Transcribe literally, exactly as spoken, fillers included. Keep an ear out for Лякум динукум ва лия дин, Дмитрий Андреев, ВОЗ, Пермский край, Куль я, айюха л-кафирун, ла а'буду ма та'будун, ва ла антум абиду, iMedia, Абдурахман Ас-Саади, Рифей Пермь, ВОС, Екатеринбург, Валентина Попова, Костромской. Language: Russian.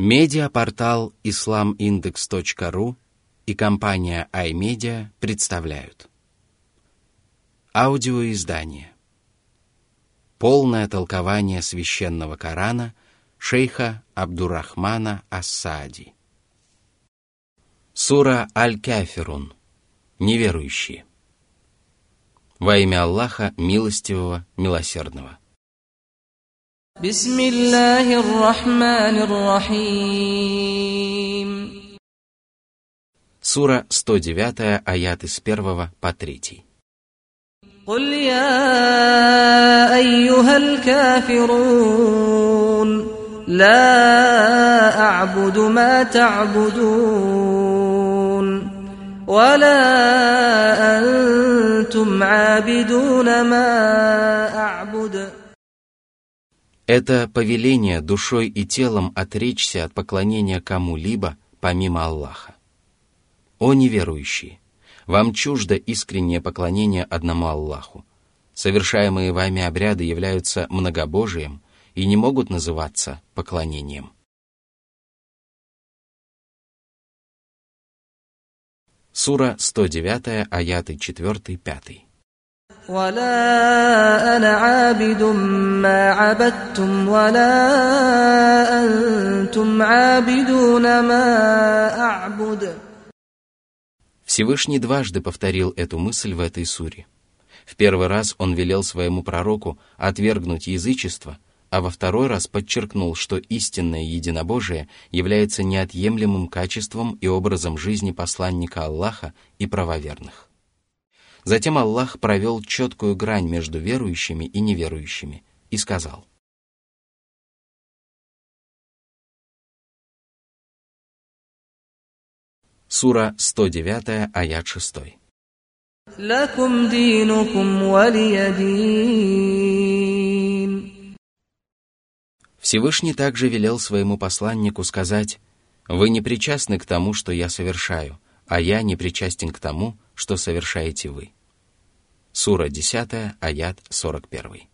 Медиапортал исламиндекс точка ру и компания iMedia представляют аудиоиздание «Полное толкование священного Корана» шейха Абдурахмана Ас-Саади. Сура Аль-Кафирун. Неверующие. Во имя Аллаха, милостивого, милосердного. Бисмиллахир рахманир рахим. Сура сто девятая, аят с первого по третий. Куль я, айюха л-кафирун, ла а'буду ма та'будун, ва ла антум абиду ма а'буду. Это повеление душой и телом отречься от поклонения кому-либо, помимо Аллаха. О неверующие! Вам чуждо искреннее поклонение одному Аллаху. Совершаемые вами обряды являются многобожием и не могут называться поклонением. Сура сто девятая, аяты четыре-пять. ولا أنا عابد ما عبدتم ولا أنتم عابدون ما أعبد. Всевышний дважды повторил эту мысль в этой суре. В первый раз он велел своему пророку отвергнуть язычество, а во второй раз подчеркнул, что истинное единобожие является неотъемлемым качеством и образом жизни посланника Аллаха и правоверных. Затем Аллах провел четкую грань между верующими и неверующими и сказал: Сура сто девятая, аят шесть. Лякум динукум ва лия дин. Всевышний также велел своему посланнику сказать: «Вы не причастны к тому, что я совершаю, а я не причастен к тому, что совершаете вы». Сура десятая, аят сорок первый.